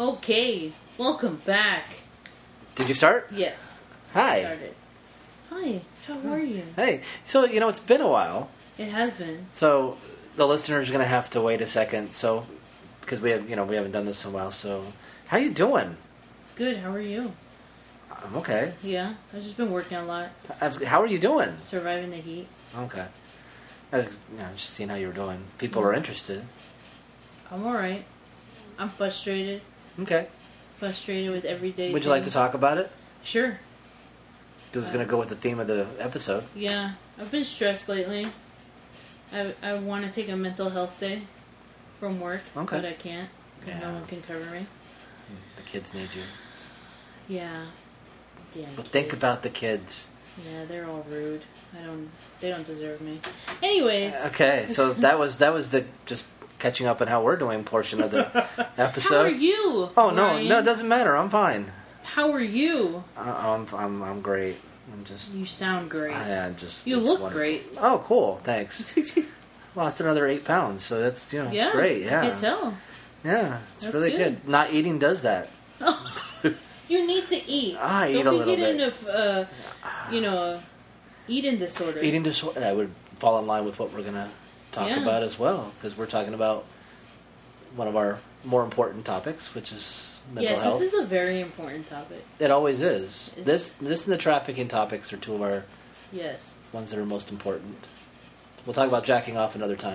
Okay, welcome back. Did you start? Yes. Hi. I started. Hi, how are you? Hey, so you know, it's been a while. It has been. So the listeners are going to have to wait a second, so because we have, you know, we haven't done this in a while. So how you doing? Good. How are you? I'm okay. Yeah, I've just been working a lot. How are you doing? Surviving the heat. Okay. I was, you know, just seeing how you were doing. People are interested. I'm all right. I'm frustrated. Okay. Frustrated with everyday Would you like to talk about it? Sure. Because it's going to go with the theme of the episode. Yeah. I've been stressed lately. I want to take a mental health day from work. Okay. But I can't. Because no one can cover me. The kids need you. Yeah. Damn But kids. Think about the kids. Yeah, they're all rude. They don't deserve me. Anyways. Okay, so that was the just catching up on how we're doing portion of the episode. How are you? Oh no, Ryan? No, it doesn't matter. I'm fine. How are you? I'm great. I'm just. You sound great. Yeah, just. You look wonderful. Great. Oh, cool. Thanks. Lost another 8 pounds, so that's yeah, it's great. Yeah, I can tell. Yeah, it's that's really good. Not eating does that. Oh. You need to eat. I eat a little bit. Don't be getting eating disorder. Eating disorder. That would fall in line with what we're going to talk about as well. Because we're talking about one of our more important topics, which is mental health. Yes, this is a very important topic. It always is. This and the trafficking topics are two of our ones that are most important. We'll talk about jacking off another time.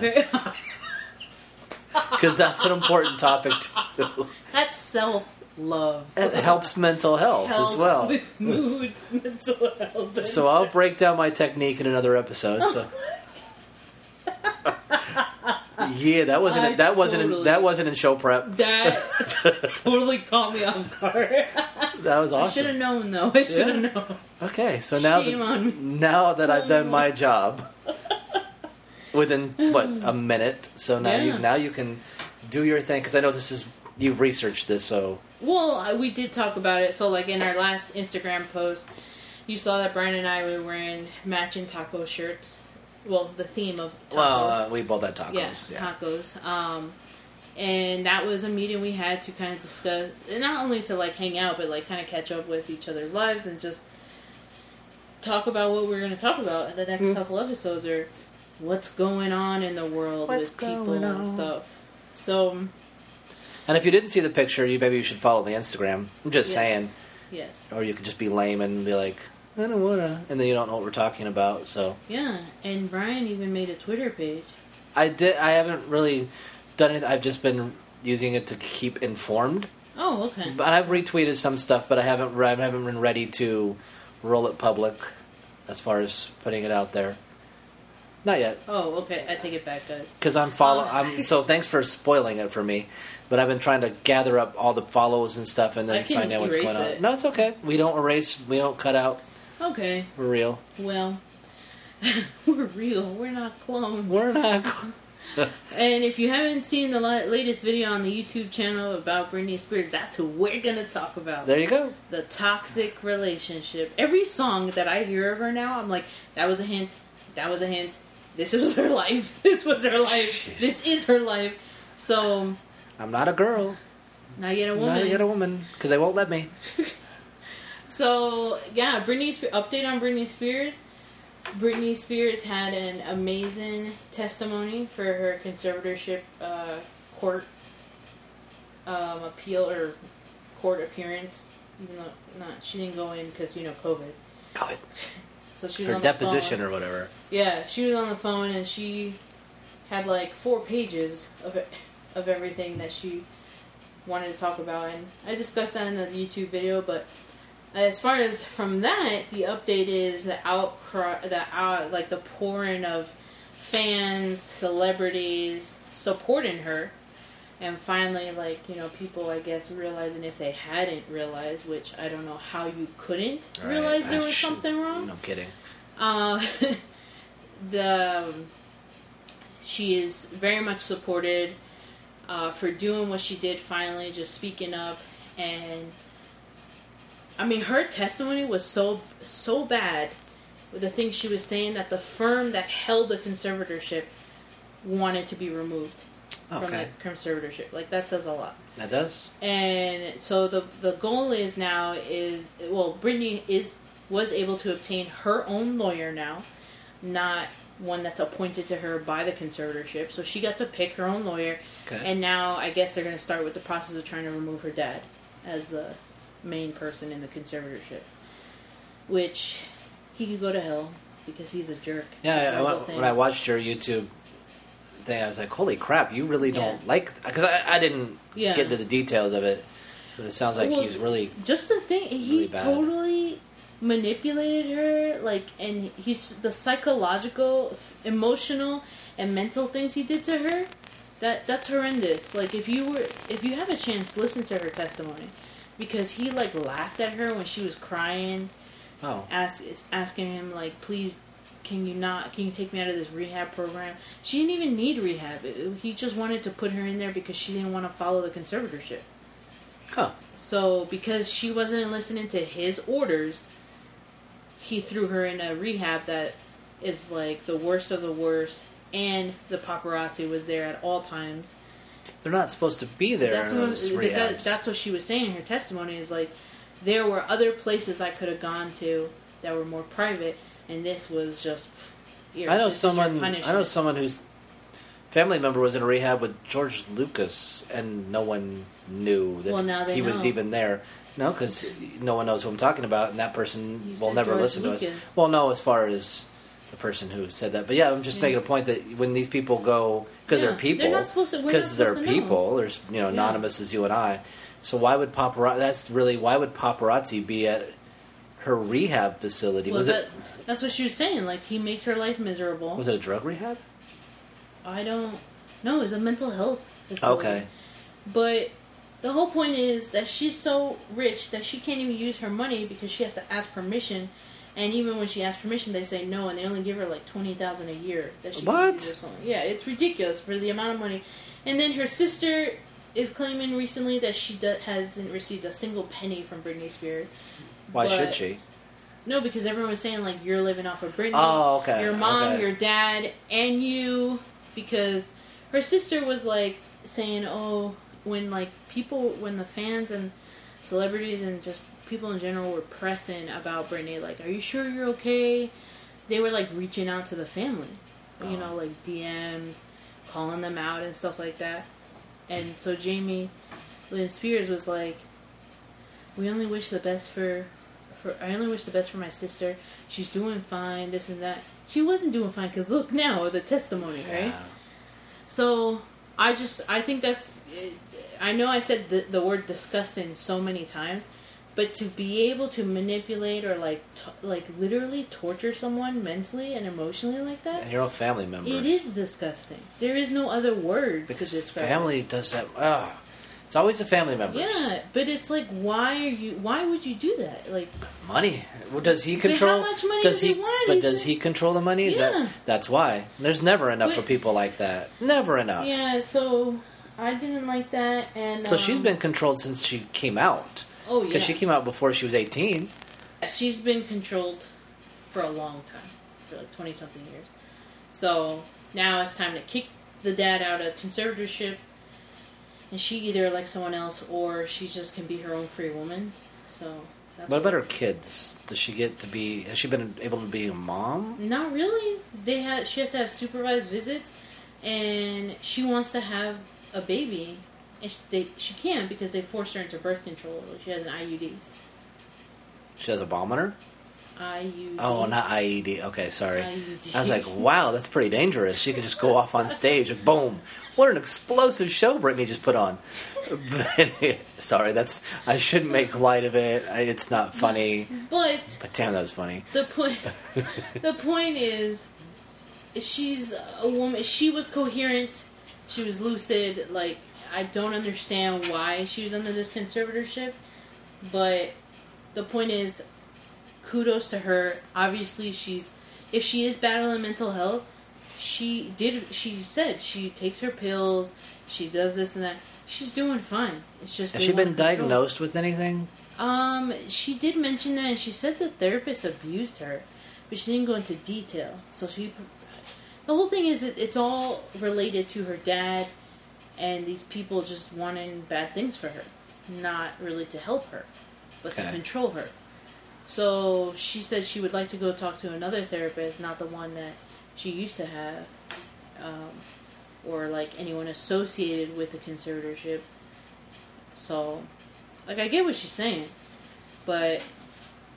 Because that's an important topic, too. That's self-love. It helps mental health as well. With mood, mental health. So I'll break down my technique in another episode. So. Yeah, that wasn't in show prep. That totally caught me off guard. That was awesome. I should have known, though. I should have known. Okay, so now that I've done my job within, a minute. So now you can do your thing, because I know you've researched this, so... Well, we did talk about it. So, in our last Instagram post, you saw that Brian and I were wearing matching taco shirts. Well, the theme of tacos. Well, we both had tacos. Yeah, tacos. And that was a meeting we had to kind of discuss, and not only to, hang out, but, kind of catch up with each other's lives and just talk about what we're going to talk about in the next couple episodes, or what's going on in the world with people and stuff. So... And if you didn't see the picture, maybe you should follow the Instagram. I'm just saying. Yes. Or you could just be lame and be like, I don't wanna. And then you don't know what we're talking about, so. Yeah, and Brian even made a Twitter page. I did. I haven't really done it. I've just been using it to keep informed. Oh, okay. But I've retweeted some stuff, but I haven't been ready to roll it public as far as putting it out there. Not yet. Oh, okay. I take it back, guys. Because I'm following... So thanks for spoiling it for me. But I've been trying to gather up all the follows and stuff and then find out what's going on. No, it's okay. We don't erase. We don't cut out. Okay. We're real. Well, we're real. We're not clones. We're not clones. And if you haven't seen the latest video on the YouTube channel about Britney Spears, that's who we're going to talk about. There you go. The toxic relationship. Every song that I hear of her now, I'm like, that was a hint. That was a hint. This was her life. This was her life. Jeez. This is her life. So... I'm not a girl. Not yet a woman. Not yet a woman. Because they won't let me. So, yeah. Update on Britney Spears. Britney Spears had an amazing testimony for her conservatorship court appeal or court appearance. Even though she didn't go in because, COVID. COVID. So she was her on the deposition phone. Or whatever. Yeah, she was on the phone and she had 4 pages of everything that she wanted to talk about, and I discussed that in the YouTube video. But as far as from that, the update is the outcry, the pouring of fans, celebrities supporting her, and finally, people I guess realizing if they hadn't realized, which I don't know how you couldn't realize there was something wrong. No kidding. She is very much supported for doing what she did, finally just speaking up. And I mean, her testimony was so bad with the things she was saying that the firm that held the conservatorship wanted to be removed. from the conservatorship. Like, that says a lot. That does. And so the goal is now is, well, Britney was able to obtain her own lawyer now, not one that's appointed to her by the conservatorship. So she got to pick her own lawyer. Okay. And now I guess they're going to start with the process of trying to remove her dad as the main person in the conservatorship, which he could go to hell because he's a jerk. Yeah, when I watched your YouTube thing, I was like, holy crap, you really don't like... Because I didn't get into the details of it, but it sounds like he's really... Just the thing, he totally manipulated her, like, and he's the psychological, emotional, and mental things he did to her, that's horrendous. Like, if you have a chance, listen to her testimony, because he, like, laughed at her when she was crying, asking him, like, please, can you take me out of this rehab program? She didn't even need rehab. He just wanted to put her in there because she didn't want to follow the conservatorship. Huh. So, because she wasn't listening to his orders, he threw her in a rehab that is, like, the worst of the worst, and the paparazzi was there at all times. They're not supposed to be there in those rehabs. That's what she was saying in her testimony, is, like, there were other places I could have gone to that were more private, and this was just... I know someone whose family member was in a rehab with George Lucas, and no one knew that was even there. No, because no one knows who I'm talking about, and that person will never listen to us. Well, no, as far as the person who said that. But yeah, I'm just making a point that when these people go... Because they're people. Because they're people. There's, anonymous as you and I. So why would paparazzi... That's really... Why would paparazzi be at her rehab facility? Well, that's what she was saying. Like, he makes her life miserable. Was it a drug rehab? I don't... No, it was a mental health facility. Okay. But... The whole point is that she's so rich that she can't even use her money because she has to ask permission. And even when she asks permission, they say no, and they only give her like $20,000 a year. That she can use or something. Yeah, it's ridiculous for the amount of money. And then her sister is claiming recently that she hasn't received a single penny from Britney Spears. Why should she? No, because everyone was saying, like, you're living off of Britney. Oh, okay. Your mom, your dad, and you. Because her sister was, like, saying, when, like, people, when the fans and celebrities and just people in general were pressing about Britney, like, are you sure you're okay? They were, like, reaching out to the family, like DMs, calling them out and stuff like that. And so Jamie Lynn Spears was like, I only wish the best for my sister. She's doing fine, this and that. She wasn't doing fine because look now, the testimony, right? So... I think that's, I know I said the word disgusting so many times, but to be able to manipulate or like literally torture someone mentally and emotionally like that. And your own family member. It is disgusting. There is no other word because to describe family it. Does that, it's always the family members. Yeah, but it's like, why would you do that? Like money. Well, does he control? But how much money does he want? But does he control the money? Is that's why. There's never enough for people like that. Never enough. Yeah, so I didn't like that. And so she's been controlled since she came out. Oh, yeah. Because she came out before she was 18. She's been controlled for a long time. For like 20-something years. So now it's time to kick the dad out of conservatorship. And she either likes someone else, or she just can be her own free woman. So. What about her kids? Does she get to be? Has she been able to be a mom? Not really. She has to have supervised visits, and she wants to have a baby, and she can't because they forced her into birth control. She has an IUD. She has a bomb in her? IUD. Oh, not IED. Okay, sorry. IUD. I was like, wow, that's pretty dangerous. She could just go off on stage and boom. What an explosive show Britney just put on. Sorry, I shouldn't make light of it. It's not funny. But damn, that was funny. The point is, she's a woman. She was coherent. She was lucid. Like, I don't understand why she was under this conservatorship. But the point is, kudos to her. Obviously, if she is battling mental health, she said she takes her pills, she does this and that. She's doing fine. It's just... Has she been diagnosed with anything? She did mention that, and she said the therapist abused her, but she didn't go into detail. So the whole thing is, it's all related to her dad and these people just wanting bad things for her, not really to help her, but to control her. So she said she would like to go talk to another therapist, not the one that she used to have, or like anyone associated with the conservatorship. So, like, I get what she's saying, but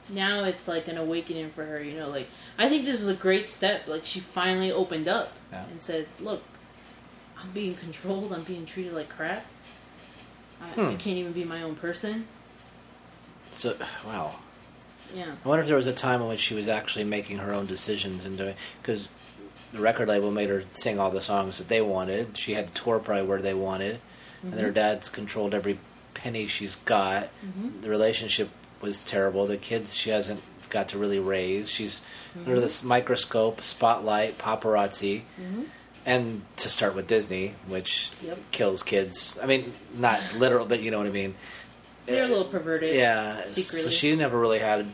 now it's like an awakening for her, you know, like, I think this is a great step. Like, she finally opened up and said, look, I'm being controlled, I'm being treated like crap. I can't even be my own person. So, wow. Yeah. I wonder if there was a time in which she was actually making her own decisions and doing, because the record label made her sing all the songs that they wanted. She had to tour probably where they wanted, and then her dad's controlled every penny she's got. The relationship was terrible. The kids she hasn't got to really raise. She's under this microscope, spotlight, paparazzi. And to start with Disney, which kills kids. I mean, not literal, but you know what I mean. They're a little perverted. Yeah. Secretly. So she never really had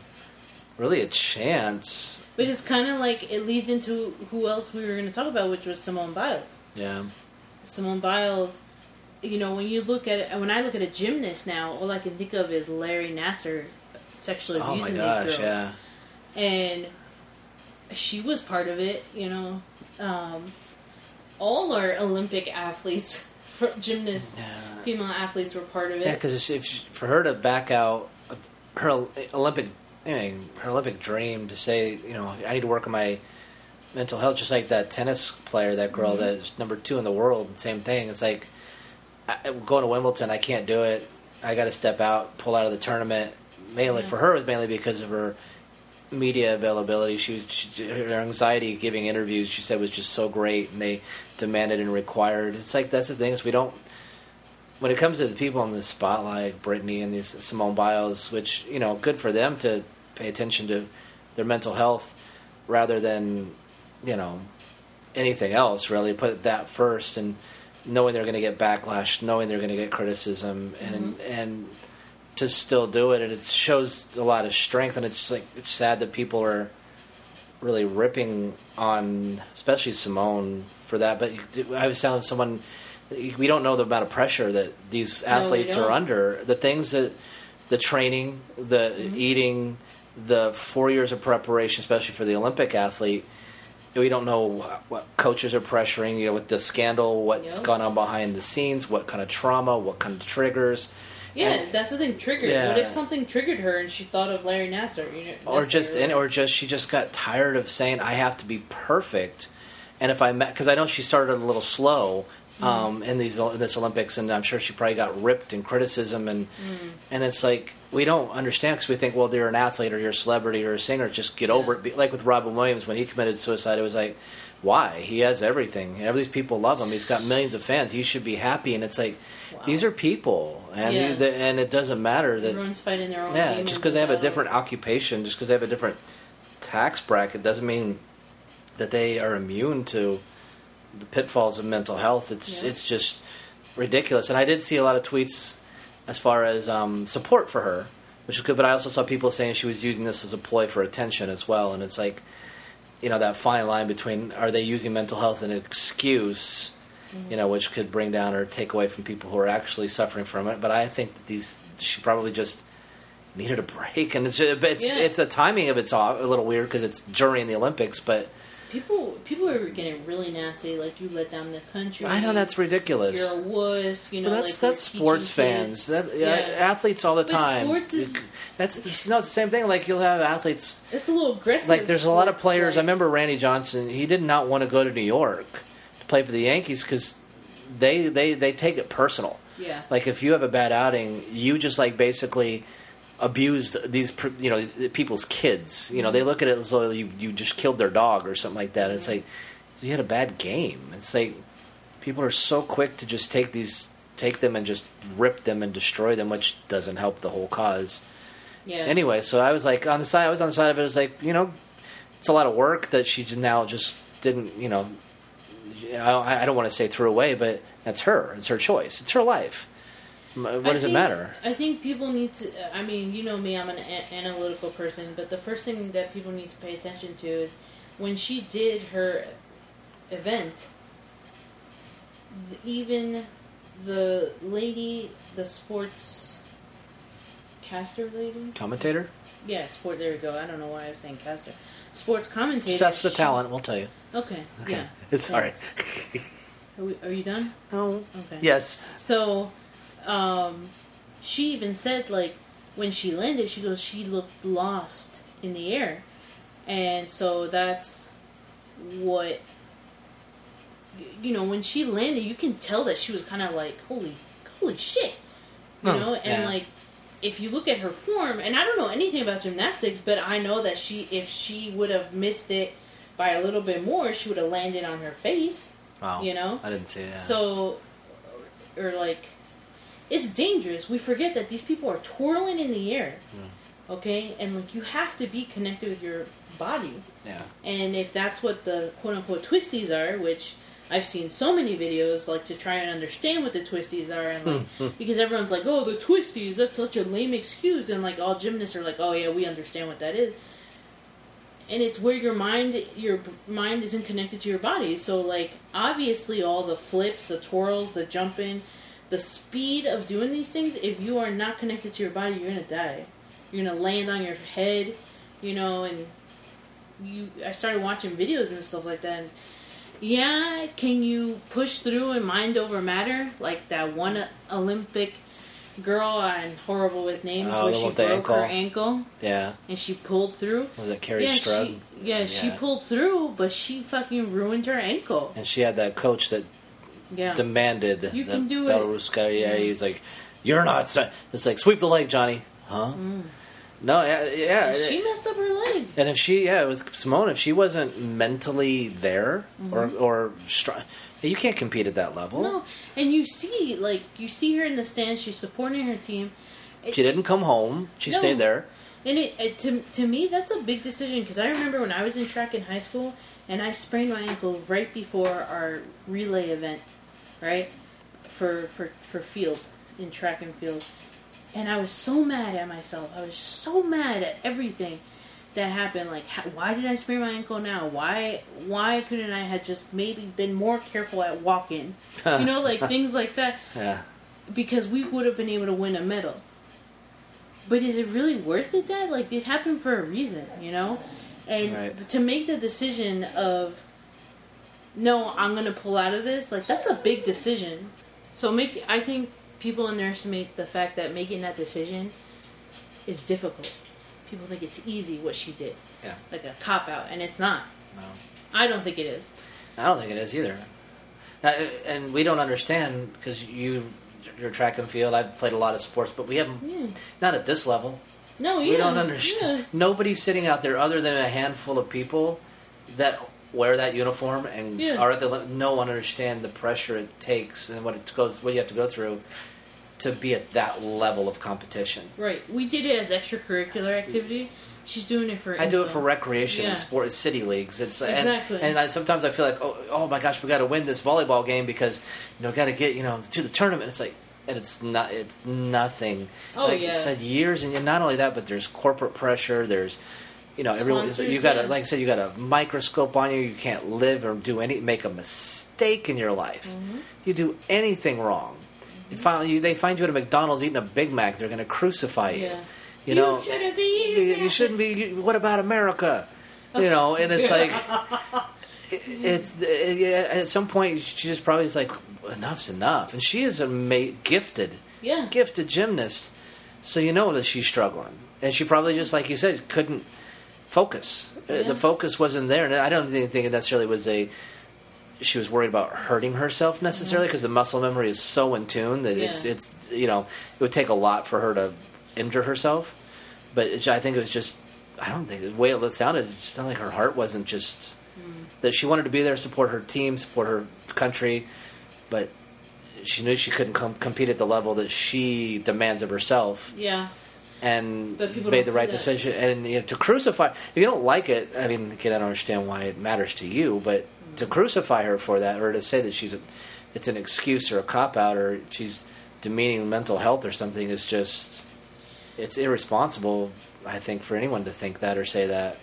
really a chance. But it's kind of like it leads into who else we were going to talk about, which was Simone Biles. Yeah. Simone Biles, you know, when you look at it, when I look at a gymnast now, all I can think of is Larry Nassar sexually abusing these girls. Yeah. And she was part of it, you know. All our Olympic athletes, gymnasts, female athletes were part of it. Yeah, because for her to back out of her Olympic, I mean, her Olympic dream, to say, you know, I need to work on my mental health, just like that tennis player, that girl that's number 2 in the world, same thing. It's like, going to Wimbledon, I can't do it. I got to step out, pull out of the tournament. Mainly for her, it was mainly because of her media availability. Her anxiety giving interviews, she said, was just so great, and they demanded and required. It's like, that's the thing, is we don't, when it comes to the people in the spotlight, Britney and these Simone Biles, which, you know, good for them to pay attention to their mental health rather than, you know, anything else, really. Put that first, and knowing they're going to get backlash, knowing they're going to get criticism, and to still do it, and it shows a lot of strength. And it's just like, it's sad that people are really ripping on, especially Simone, for that. But I was telling someone, we don't know the amount of pressure that these athletes are under. The things that, the training, the eating, the 4 years of preparation, especially for the Olympic athlete. We don't know what coaches are pressuring, you know, with the scandal, what's gone on behind the scenes, what kind of trauma, what kind of triggers. Yeah, and that's the thing. Triggered. Yeah. What if something triggered her and she thought of Larry Nassar? You know, or just she just got tired of saying, I have to be perfect. And if I met, because I know she started a little slow in this Olympics, and I'm sure she probably got ripped in criticism, and it's like, we don't understand, because we think, well, they're an athlete or you're a celebrity or a singer, just get over it. Like with Robin Williams, when he committed suicide, it was like, why? He has everything. All these people love him. He's got millions of fans. He should be happy. And it's like, these are people, and and it doesn't matter that everyone's fighting their own. Yeah, just because they have a different occupation, just because they have a different tax bracket, doesn't mean that they are immune to the pitfalls of mental health. It's just ridiculous. And I did see a lot of tweets as far as support for her, which is good. But I also saw people saying she was using this as a ploy for attention as well. And it's like, you know, that fine line between, are they using mental health as an excuse, you know, which could bring down or take away from people who are actually suffering from it. But I think that she probably just needed a break. And it's the timing of it's a little weird, because it's during the Olympics, but people are getting really nasty. Like, you let down the country. I know, that's ridiculous. You're a wuss. You know, well, that's sports fans. Athletes all the time. But sports is it's the same thing. Like, you'll have athletes. It's a little aggressive. Like, there's a lot of players. Like, I remember Randy Johnson. He did not want to go to New York to play for the Yankees because they take it personal. Yeah. Like, if you have a bad outing, you just like basically abused these, you know, people's kids. You know, they look at it as though you just killed their dog or something like that. And it's like, you had a bad game. It's like, people are so quick to just take them and just rip them and destroy them, which doesn't help the whole cause. Yeah. Anyway, so I was on the side of it. It was like, you know, it's a lot of work that she now just didn't, you know, I don't want to say threw away, but that's her. It's her choice. It's her life. What does it matter? I think people need to, I mean, you know me, I'm an analytical person, but the first thing that people need to pay attention to is when she did her event, even the lady, the sports caster lady? Commentator? Yeah, sport. There you go. I don't know why I was saying caster. Sports commentator. That's the talent. We'll tell you. Okay. Yeah. It's all right. Are you done? No. Okay. Yes. So, she even said, like, when she landed, she goes, she looked lost in the air. And so that's what, you know, when she landed, you can tell that she was kind of like, holy shit. You know? And, yeah. like, if you look at her form, and I don't know anything about gymnastics, but I know that if she would have missed it by a little bit more, she would have landed on her face. Wow. You know? I didn't see that. So, or like, it's dangerous. We forget that these people are twirling in the air. Mm. Okay? And, like, you have to be connected with your body. Yeah. And if that's what the quote-unquote twisties are, which I've seen so many videos, like, to try and understand what the twisties are, and, like, because everyone's like, oh, the twisties, that's such a lame excuse, and, like, all gymnasts are like, oh, yeah, we understand what that is. And it's where your mind isn't connected to your body, so, like, obviously all the flips, the twirls, the jumping, the speed of doing these things, if you are not connected to your body, you're gonna die. You're gonna land on your head, you know, and I started watching videos and stuff like that, and yeah, can you push through in mind over matter? Like that one Olympic girl, I'm horrible with names, where she broke her ankle. Yeah. And she pulled through. Was it Carrie Strug? She pulled through, but she fucking ruined her ankle. And she had that coach that demanded. You can do Belarus guy. Yeah, mm-hmm. He's like, you're not. It's like, sweep the leg, Johnny. Huh? Mm. No, yeah. She messed up her leg. And if she, with Simone, if she wasn't mentally there or strong, you can't compete at that level. No, and you see her in the stands. She's supporting her team. She didn't come home. She stayed there. And to me, that's a big decision because I remember when I was in track in high school and I sprained my ankle right before our relay event, right, for field in track and field. And I was so mad at myself. I was so mad at everything that happened. Like, why did I sprain my ankle now? Why couldn't I have just maybe been more careful at walking? You know, like, things like that. Yeah. Because we would have been able to win a medal. But is it really worth it that? Like, it happened for a reason, you know? And to make the decision of, no, I'm going to pull out of this, like, that's a big decision. So I think people underestimate the fact that making that decision is difficult. People think it's easy what she did. Yeah. Like a cop-out, and it's not. No. I don't think it is. I don't think it is either. And we don't understand, because you're track and field, I've played a lot of sports, but we haven't, not at this level. No, we don't understand. Yeah. Nobody's sitting out there other than a handful of people that wear that uniform and are at the. No one understands the pressure it takes and what you have to go through to be at that level of competition. Right. We did it as extracurricular activity. She's doing it for. I do it for recreation and sport, city leagues. It's exactly. And sometimes I feel like, oh my gosh, we got to win this volleyball game because got to get to the tournament. It's like. And it's not. It's nothing. Oh, like I said, years, and not only that, but there's corporate pressure. There's, everyone. You got like I said, you got a microscope on you. You can't live or make a mistake in your life. Mm-hmm. You do anything wrong, they find you at a McDonald's eating a Big Mac. They're going to crucify you. Yeah. You shouldn't be eating that. You shouldn't be. What about America? And it's like. At some point she just probably is like, enough's enough, and she is a gifted gymnast, so that she's struggling, and she probably just like you said couldn't focus. The focus wasn't there, and I don't think it necessarily was she was worried about hurting herself necessarily because the muscle memory is so in tune that it's it would take a lot for her to injure herself, but I think it was just the way it sounded, it sounded like her heart wasn't just. That she wanted to be there, support her team, support her country, but she knew she couldn't compete at the level that she demands of herself. Yeah, and made the right decision. And to crucify, if you don't like it, I mean, again, I don't understand why it matters to you, but to crucify her for that, or to say that it's an excuse or a cop out, or she's demeaning mental health or something, is just it's irresponsible. I think for anyone to think that or say that,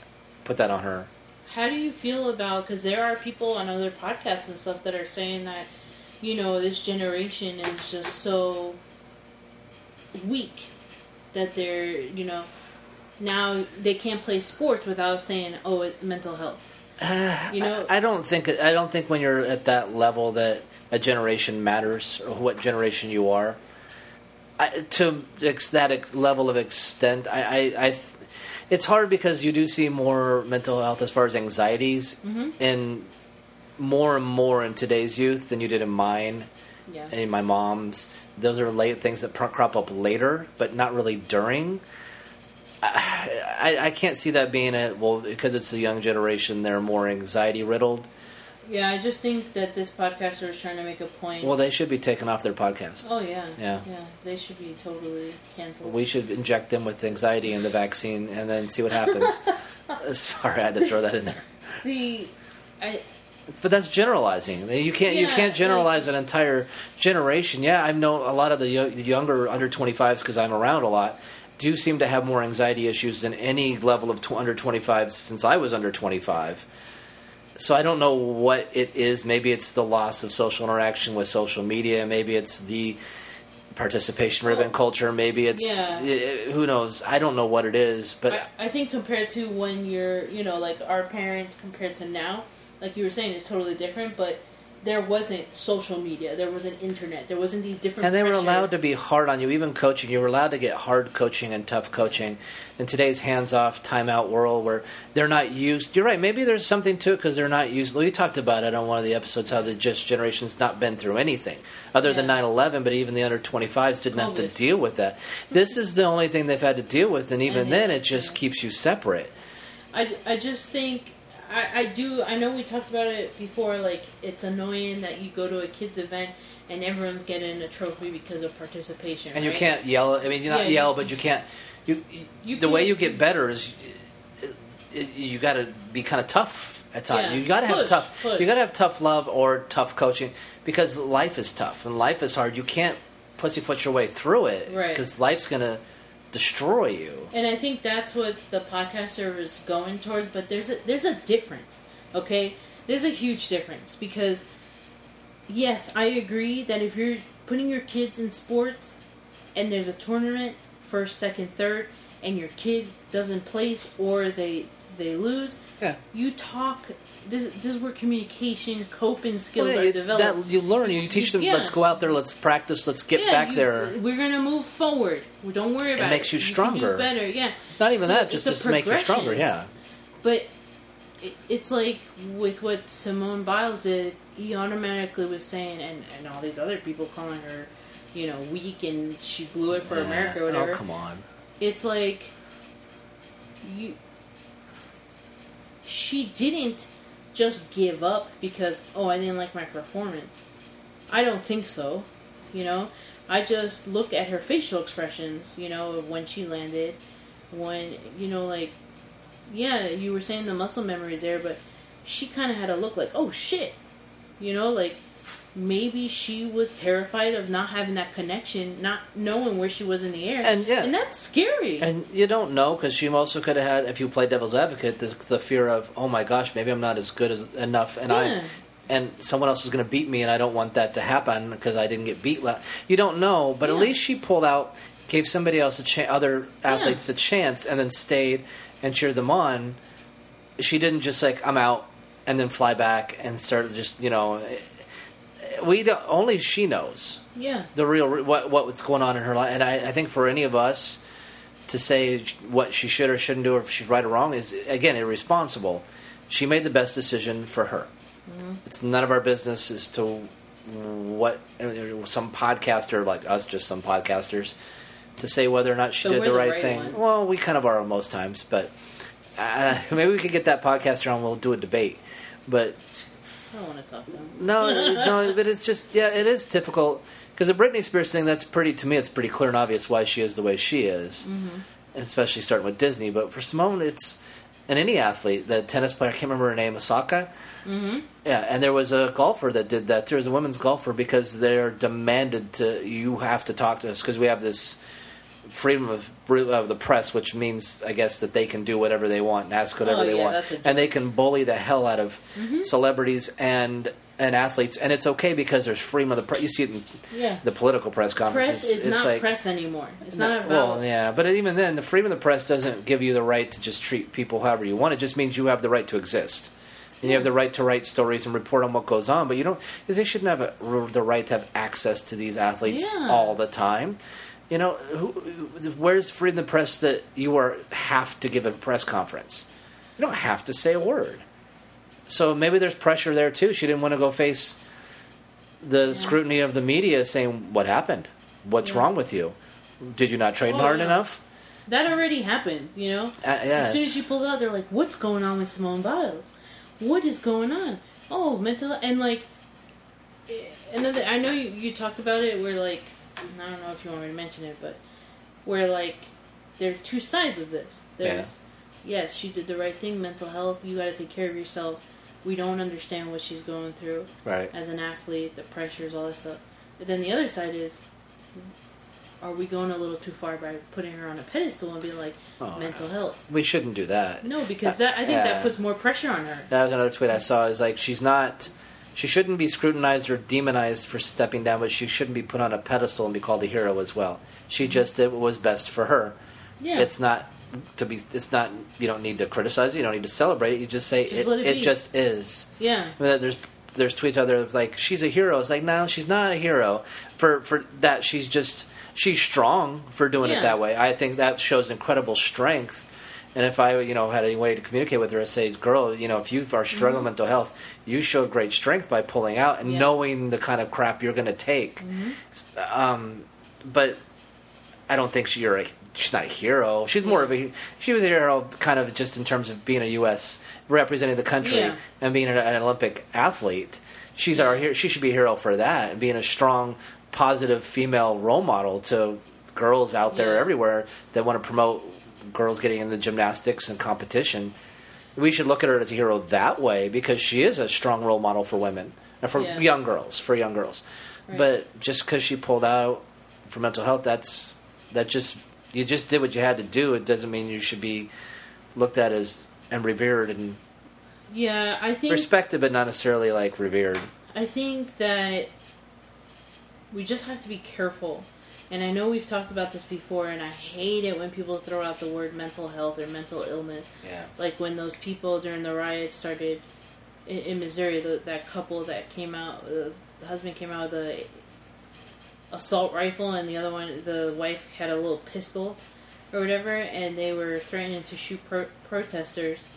put that on her. How do you feel about, because there are people on other podcasts and stuff that are saying that you know, this generation is just so weak that they're, you know, now they can't play sports without saying, oh, mental health. You know, I don't think when you're at that level that a generation matters or what generation you are. To that level of extent, it's hard because you do see more mental health as far as anxieties and more in today's youth than you did in mine and in my mom's. Those are late things that crop up later, but not really during. I can't see that being because it's the young generation, they're more anxiety riddled. Yeah, I just think that this podcaster is trying to make a point. Well, they should be taken off their podcast. Oh, yeah. Yeah. Yeah. They should be totally canceled. We should inject them with anxiety and the vaccine and then see what happens. Sorry, I had to throw that in there. But that's generalizing. You can't generalize an entire generation. Yeah, I know a lot of the younger under 25s because I'm around a lot. Do seem to have more anxiety issues than any level of under 25s since I was under 25. So I don't know what it is. Maybe it's the loss of social interaction with social media. Maybe it's the participation ribbon culture. Maybe it's who knows. I don't know what it is. But I think compared to when you're, you know, like our parents compared to now, like you were saying, it's totally different. But there wasn't social media. There wasn't internet. There wasn't these different And they pressures. Were allowed to be hard on you. Even coaching, you were allowed to get hard coaching and tough coaching. In today's hands-off, timeout world where they're not used. You're right. Maybe there's something to it because they're not used. We talked about it on one of the episodes, how the generation's not been through anything other than 9/11, but even the under-25s didn't have to deal with that. This is the only thing they've had to deal with, and even then it just keeps you separate. I just think... I know we talked about it before, like, it's annoying that you go to a kids' event and everyone's getting a trophy because of participation, and right? You can't yell. I mean, but you can't... The way you get better is you got to be kind of tough at times. Yeah. You got to have tough love or tough coaching because life is tough and life is hard. You can't pussyfoot your way through it because life's going to... destroy you. And I think that's what the podcaster is going towards, but there's a difference, okay? There's a huge difference because, yes, I agree that if you're putting your kids in sports and there's a tournament, first, second, third, and your kid doesn't place or they lose, you talk... This is where communication, coping skills are developed. You learn. You teach them, let's go out there, let's practice, let's get back there. We're going to move forward. Don't worry about it. It makes you stronger. You can do better, Not even that, just to make you stronger, But it's like with what Simone Biles did, he automatically was saying, and all these other people calling her, you know, weak and she blew it for America or whatever. Oh, come on. It's like, she didn't just give up because, I didn't like my performance. I don't think so, you know. I just look at her facial expressions, you know, of when she landed, when, you know, like, you were saying the muscle memory is there, but she kind of had a look like, oh, shit, you know, like, maybe she was terrified of not having that connection, not knowing where she was in the air. And that's scary. And you don't know, because she also could have had, if you play devil's advocate, the fear of, oh my gosh, maybe I'm not as good as enough, and someone else is going to beat me, and I don't want that to happen because I didn't get beat. You don't know, but at least she pulled out, gave somebody else other athletes a chance, and then stayed and cheered them on. She didn't just like, I'm out, and then fly back and start just, you know... Only she knows. Yeah. The real what's going on in her life, and I think for any of us to say what she should or shouldn't do, or if she's right or wrong, is again irresponsible. She made the best decision for her. Mm-hmm. It's none of our business as to what some podcaster like us, just some podcasters, to say whether or not she did the right thing. Ones. Well, we kind of are most times, but maybe we could get that podcaster on. We'll do a debate, but. I don't want to talk to him. No, but it's just, it is difficult. Because the Britney Spears thing, to me, it's pretty clear and obvious why she is the way she is. Mm-hmm. And especially starting with Disney. But for Simone, and any athlete, the tennis player, I can't remember her name, Osaka. Mm-hmm. Yeah, and there was a golfer that did that. There was a women's golfer because they're demanded you have to talk to us because we have this freedom of the press, which means, I guess, that they can do whatever they want and ask whatever they want. And they can bully the hell out of celebrities and and athletes, and it's okay because there's freedom of the press. You see it in the political press conferences. Press is not press anymore. It's not about... Well, yeah, but even then, the freedom of the press doesn't give you the right to just treat people however you want. It just means you have the right to exist. And you have the right to write stories and report on what goes on, but you don't. They shouldn't have the right to have access to these athletes all the time. You know, where's freedom of the press that you have to give a press conference? You don't have to say a word. So maybe there's pressure there too. She didn't want to go face the scrutiny of the media, saying, "What happened? What's wrong with you? Did you not train hard enough?" That already happened. You know, as soon as she pulled out, they're like, "What's going on with Simone Biles? What is going on?" Oh, mental, and like another. I know you talked about it. Where like, I don't know if you want me to mention it, but where like there's two sides of this. There's yes, she did the right thing. Mental health. You got to take care of yourself. We don't understand what she's going through as an athlete, the pressures, all that stuff. But then the other side is, are we going a little too far by putting her on a pedestal and being like, mental health? We shouldn't do that. No, because I think that puts more pressure on her. That was another tweet I saw. It was like, she shouldn't be scrutinized or demonized for stepping down, but she shouldn't be put on a pedestal and be called a hero as well. She just did what was best for her. Yeah. You don't need to criticize it. You don't need to celebrate it. You just say it just is. Yeah. I mean, there's tweets out there like, she's a hero. It's like, no, she's not a hero for that. She's strong for doing it that way. I think that shows incredible strength. And if I, had any way to communicate with her, I'd say, girl, if you are struggling with mental health, you showed great strength by pulling out and knowing the kind of crap you're going to take. Mm-hmm. But I don't think she's not a hero. She's more of she was a hero kind of just in terms of being a U.S. representing the country and being an Olympic athlete. She's our hero. She should be a hero for that and being a strong, positive female role model to girls out there everywhere that want to promote girls getting into gymnastics and competition. We should look at her as a hero that way because she is a strong role model for women and for young girls. Right. But just because she pulled out for mental health, you just did what you had to do. It doesn't mean you should be looked at as and revered and I think respected, but not necessarily like revered. I think that we just have to be careful. And I know we've talked about this before, and I hate it when people throw out the word mental health or mental illness. Yeah. Like when those people during the riots started in Missouri, that couple that came out, the husband came out with a assault rifle, and the other one, the wife had a little pistol or whatever, and they were threatening to shoot protesters,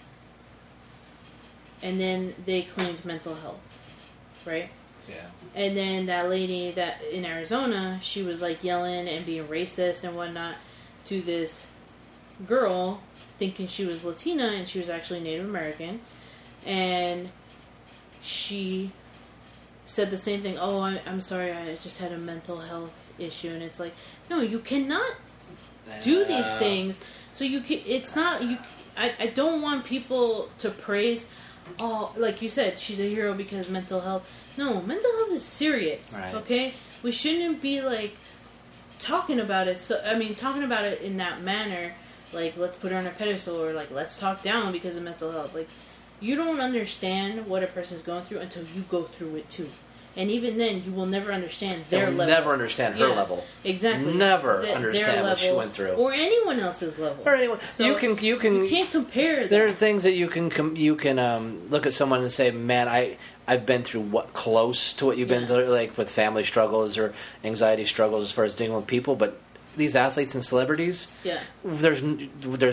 and then they claimed mental health, right? Yeah. And then that lady that in Arizona, she was like yelling and being racist and whatnot to this girl, thinking she was Latina, and she was actually Native American, and she said the same thing. Oh, I'm sorry, I just had a mental health issue. And it's like, no, you cannot do these things. So I don't want people to praise, like you said, she's a hero because mental health. No, mental health is serious, right? Okay? We shouldn't be, like, talking about it. So I mean, talking about it in that manner, like, let's put her on a pedestal, or, like, let's talk down because of mental health. Like, you don't understand what a person's going through until you go through it too. And even then, you will never understand their level. Never understand her level. Exactly. Never understand what she went through. Or anyone else's level. Or anyone. So you can't compare them. There are things that you can look at someone and say, man, I've been through close to what you've been through, like with family struggles or anxiety struggles as far as dealing with people, but these athletes and celebrities, there's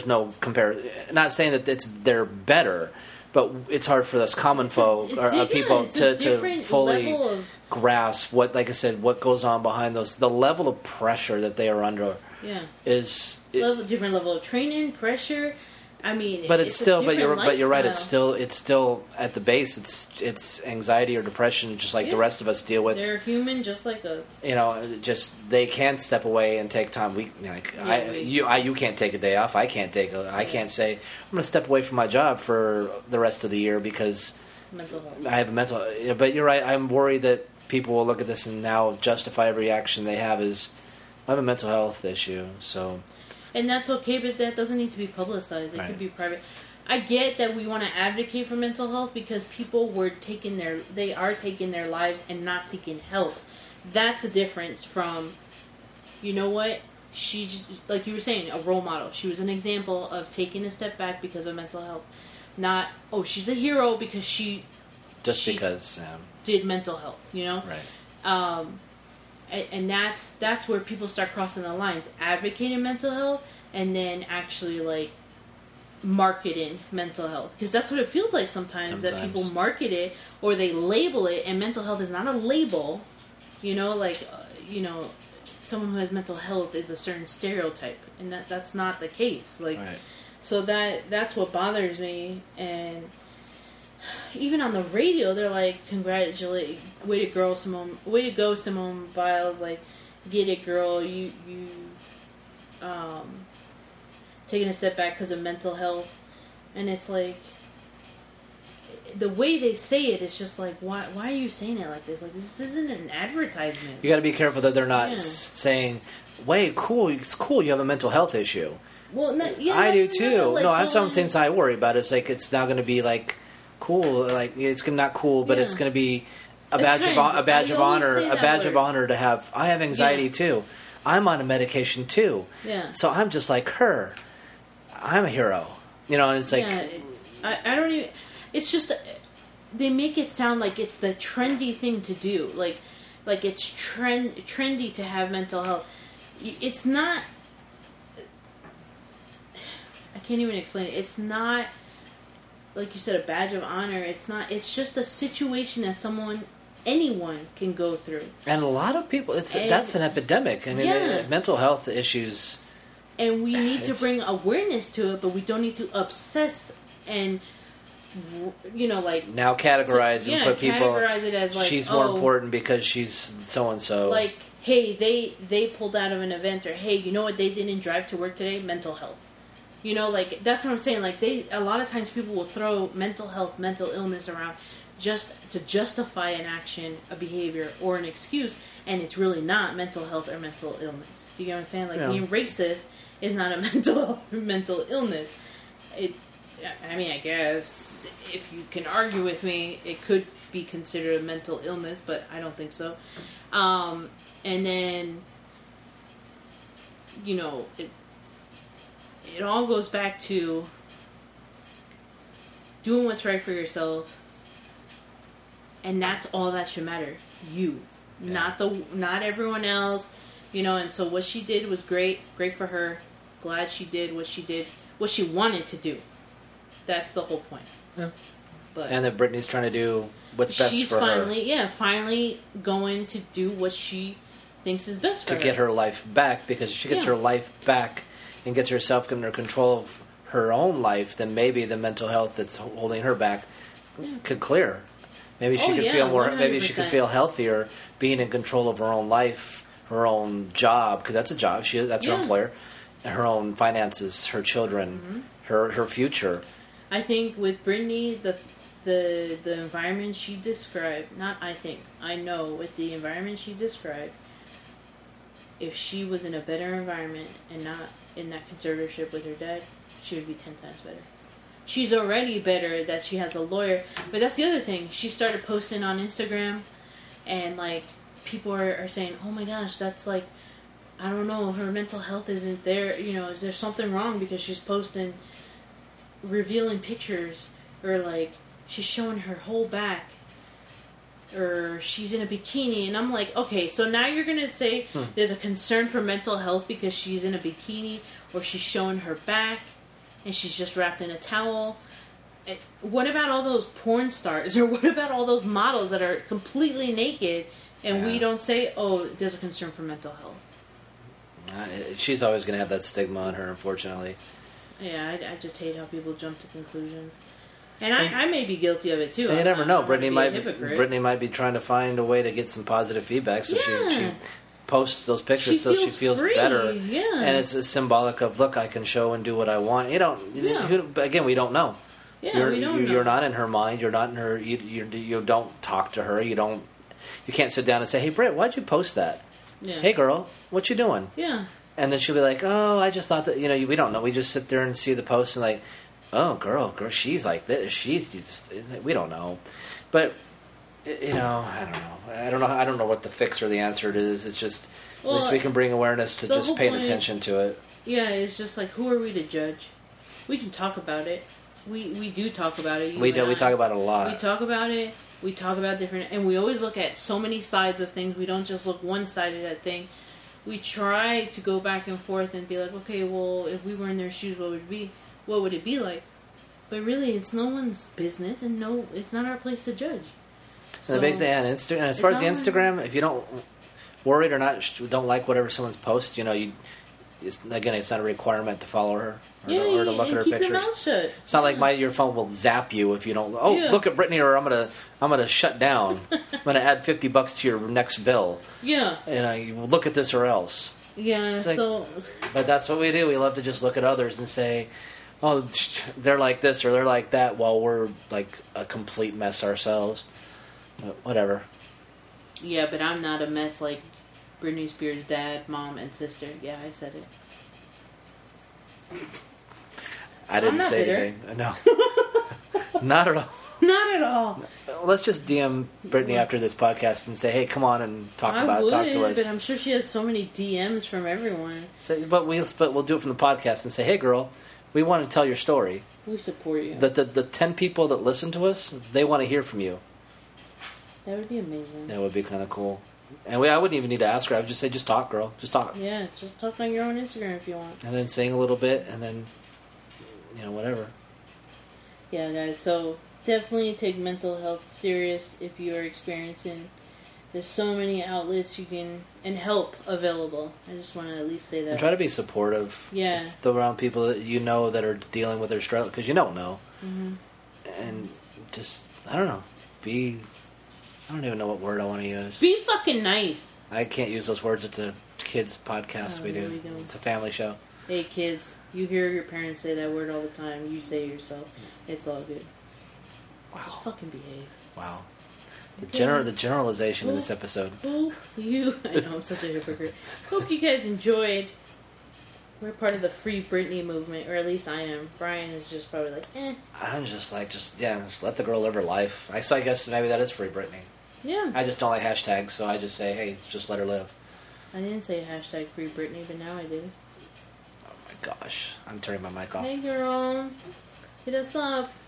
no compare. Not saying that they're better, but it's hard for us common folk or people to fully grasp what, like I said, what goes on behind those. The level of pressure that they are under is different level of training, pressure. I mean, but it's still. But you're right. It's still at the base. It's anxiety or depression, just like the rest of us deal with. They're human, just like us. You know, just they can step away and take time. You can't take a day off. I can't say I'm going to step away from my job for the rest of the year because mental health. I have a mental. But you're right. I'm worried that people will look at this and now justify every action they have as I have a mental health issue. So. And that's okay, but that doesn't need to be publicized. It could be private. I get that we want to advocate for mental health because people were taking their lives and not seeking help. That's a difference from, you know what, she, like you were saying, a role model. She was an example of taking a step back because of mental health. Not, oh, she's a hero because she... did mental health, you know? Right. And that's where people start crossing the lines. Advocating mental health and then actually, like, marketing mental health. Because that's what it feels like sometimes, that people market it or they label it. And mental health is not a label, you know? Like, you know, someone who has mental health is a certain stereotype. And that's not the case. Like, right. So that's what bothers me. And even on the radio, they're like, congratulate, way to go, Simone Biles, like, get it, girl, you taking a step back because of mental health. And it's like, the way they say it, it's just like, why are you saying it like this? Like, this isn't an advertisement. You gotta be careful that they're not saying, wait, cool, it's cool you have a mental health issue. Well, no, yeah, I do too. I have some things I worry about. It's like, it's not going to be like cool, like it's not cool, but it's going to be a badge of honor to have. I have anxiety too. I'm on a medication too. Yeah. So I'm just like her. I'm a hero, you know. And it's like, I don't even. It's just they make it sound like it's the trendy thing to do. Like it's trendy to have mental health. It's not. I can't even explain it. It's not, like you said, a badge of honor. It's not. It's just a situation that anyone can go through. And a lot of people, that's an epidemic. I mean, mental health issues. And we need to bring awareness to it, but we don't need to obsess and, you know, like... Now categorize it as like, she's more important because she's so-and-so. Like, hey, they pulled out of an event, or hey, you know what, they didn't drive to work today? Mental health. You know, like, that's what I'm saying. Like, a lot of times people will throw mental health, mental illness around just to justify an action, a behavior, or an excuse, and it's really not mental health or mental illness. Do you know what I'm saying? Like, being racist is not a mental health or mental illness. I mean, I guess if you can argue with me, it could be considered a mental illness, but I don't think so. And then, you know... It all goes back to doing what's right for yourself, and that's all that should matter. You, not everyone else, you know. And so what she did was great for her. Glad she did what she wanted to do. That's the whole point. Yeah. But and that Britney's trying to do what's best for her. She's finally going to do what she thinks is best for her. To get her life back, because if she gets her life back and gets herself under control of her own life, then maybe the mental health that's holding her back could clear. Maybe she could feel more. 100%. Maybe she could feel healthier being in control of her own life, her own job, because that's a job. That's her employer, her own finances, her children, her future. I think with Britney, the environment she described. Not I think I know with the environment she described. If she was in a better environment and not in that conservatorship with her dad, she would be 10 times better. She's already better that she has a lawyer. But that's the other thing. She started posting on Instagram, and like people are saying, oh my gosh, that's like, I don't know, her mental health isn't there, you know, is there something wrong because she's posting revealing pictures, or like she's showing her whole back, or she's in a bikini. And I'm like, okay, so now you're going to say there's a concern for mental health because she's in a bikini, or she's showing her back and she's just wrapped in a towel. What about all those porn stars, or what about all those models that are completely naked and we don't say, oh, there's a concern for mental health? She's always going to have that stigma on her, unfortunately. Yeah, I just hate how people jump to conclusions. And I may be guilty of it too. You never know. Britney might be trying to find a way to get some positive feedback, so she posts those pictures so she feels free. Better. Yeah. And it's a symbolic of, look, I can show and do what I want. You don't. Yeah. Again, we don't know. Yeah, You're not in her mind. You're not in her. You don't talk to her. You don't. You can't sit down and say, hey, Britt, why'd you post that? Yeah. Hey, girl, what you doing? Yeah. And then she'll be like, oh, I just thought that. You know, we don't know. We just sit there and see the post and like. oh, girl, she's like this. She's just, we don't know. But, you know, I don't know what the fix or the answer is. It's just, well, at least we can bring awareness to just paying attention to it. Yeah, it's just like, who are we to judge? We can talk about it. We do talk about it. We talk about it a lot. We talk about it. We talk about different... And we always look at so many sides of things. We don't just look one-sided at things. We try to go back and forth and be like, okay, well, if we were in their shoes, what would it be like? But really, it's no one's business, and no, it's not our place to judge. So the big thing, and as far as the Instagram, if you don't worry or not, don't like whatever someone's posts, you know, it's not a requirement to follow her or to look at her pictures. Your mouth shut. It's not like your phone will zap you if you don't. Oh, yeah. Look at Britney, or I'm gonna shut down. I'm gonna add $50 to your next bill. Yeah, and you look at this or else. Yeah, like, so. But that's what we do. We love to just look at others and say, "Oh, they're like this or they're like that," while we're like a complete mess ourselves. But whatever. Yeah, but I'm not a mess like Britney Spears' dad, mom, and sister. Yeah, I said it. I didn't say bitter. Anything. No. Not at all. Not at all. Let's just DM Britney after this podcast and say, hey, come on and talk to us. But I'm sure she has so many DMs from everyone. So, but we'll do it from the podcast and say, hey, girl, we want to tell your story. We support you. The 10 people that listen to us, they want to hear from you. That would be amazing. That would be kind of cool. And I wouldn't even need to ask her. I would just say, just talk, girl. Just talk. Yeah, just talk on your own Instagram if you want. And then sing a little bit, and then, you know, whatever. Yeah, guys, so definitely take mental health serious if you are experiencing. There's so many outlets you can, and help available. I just want to at least say that. And try to be supportive. Yeah. Around people that you know that are dealing with their struggle, because you don't know. Mm-hmm. And just, I don't know, I don't even know what word I want to use. Be fucking nice. I can't use those words. It's a kids' podcast we do. It's a family show. Hey, kids. You hear your parents say that word all the time. You say it yourself. It's all good. Wow. Just fucking behave. Wow. The generalization in this episode. I know, I'm such a hypocrite. Hope you guys enjoyed. We're part of the Free Britney movement, or at least I am. Brian is just probably like, eh. I'm just like, just let the girl live her life. I guess maybe that is Free Britney. Yeah. I just don't like hashtags, so I just say, hey, just let her live. I didn't say hashtag Free Britney, but now I do. Oh my gosh. I'm turning my mic off. Hey, girl. Hit us up.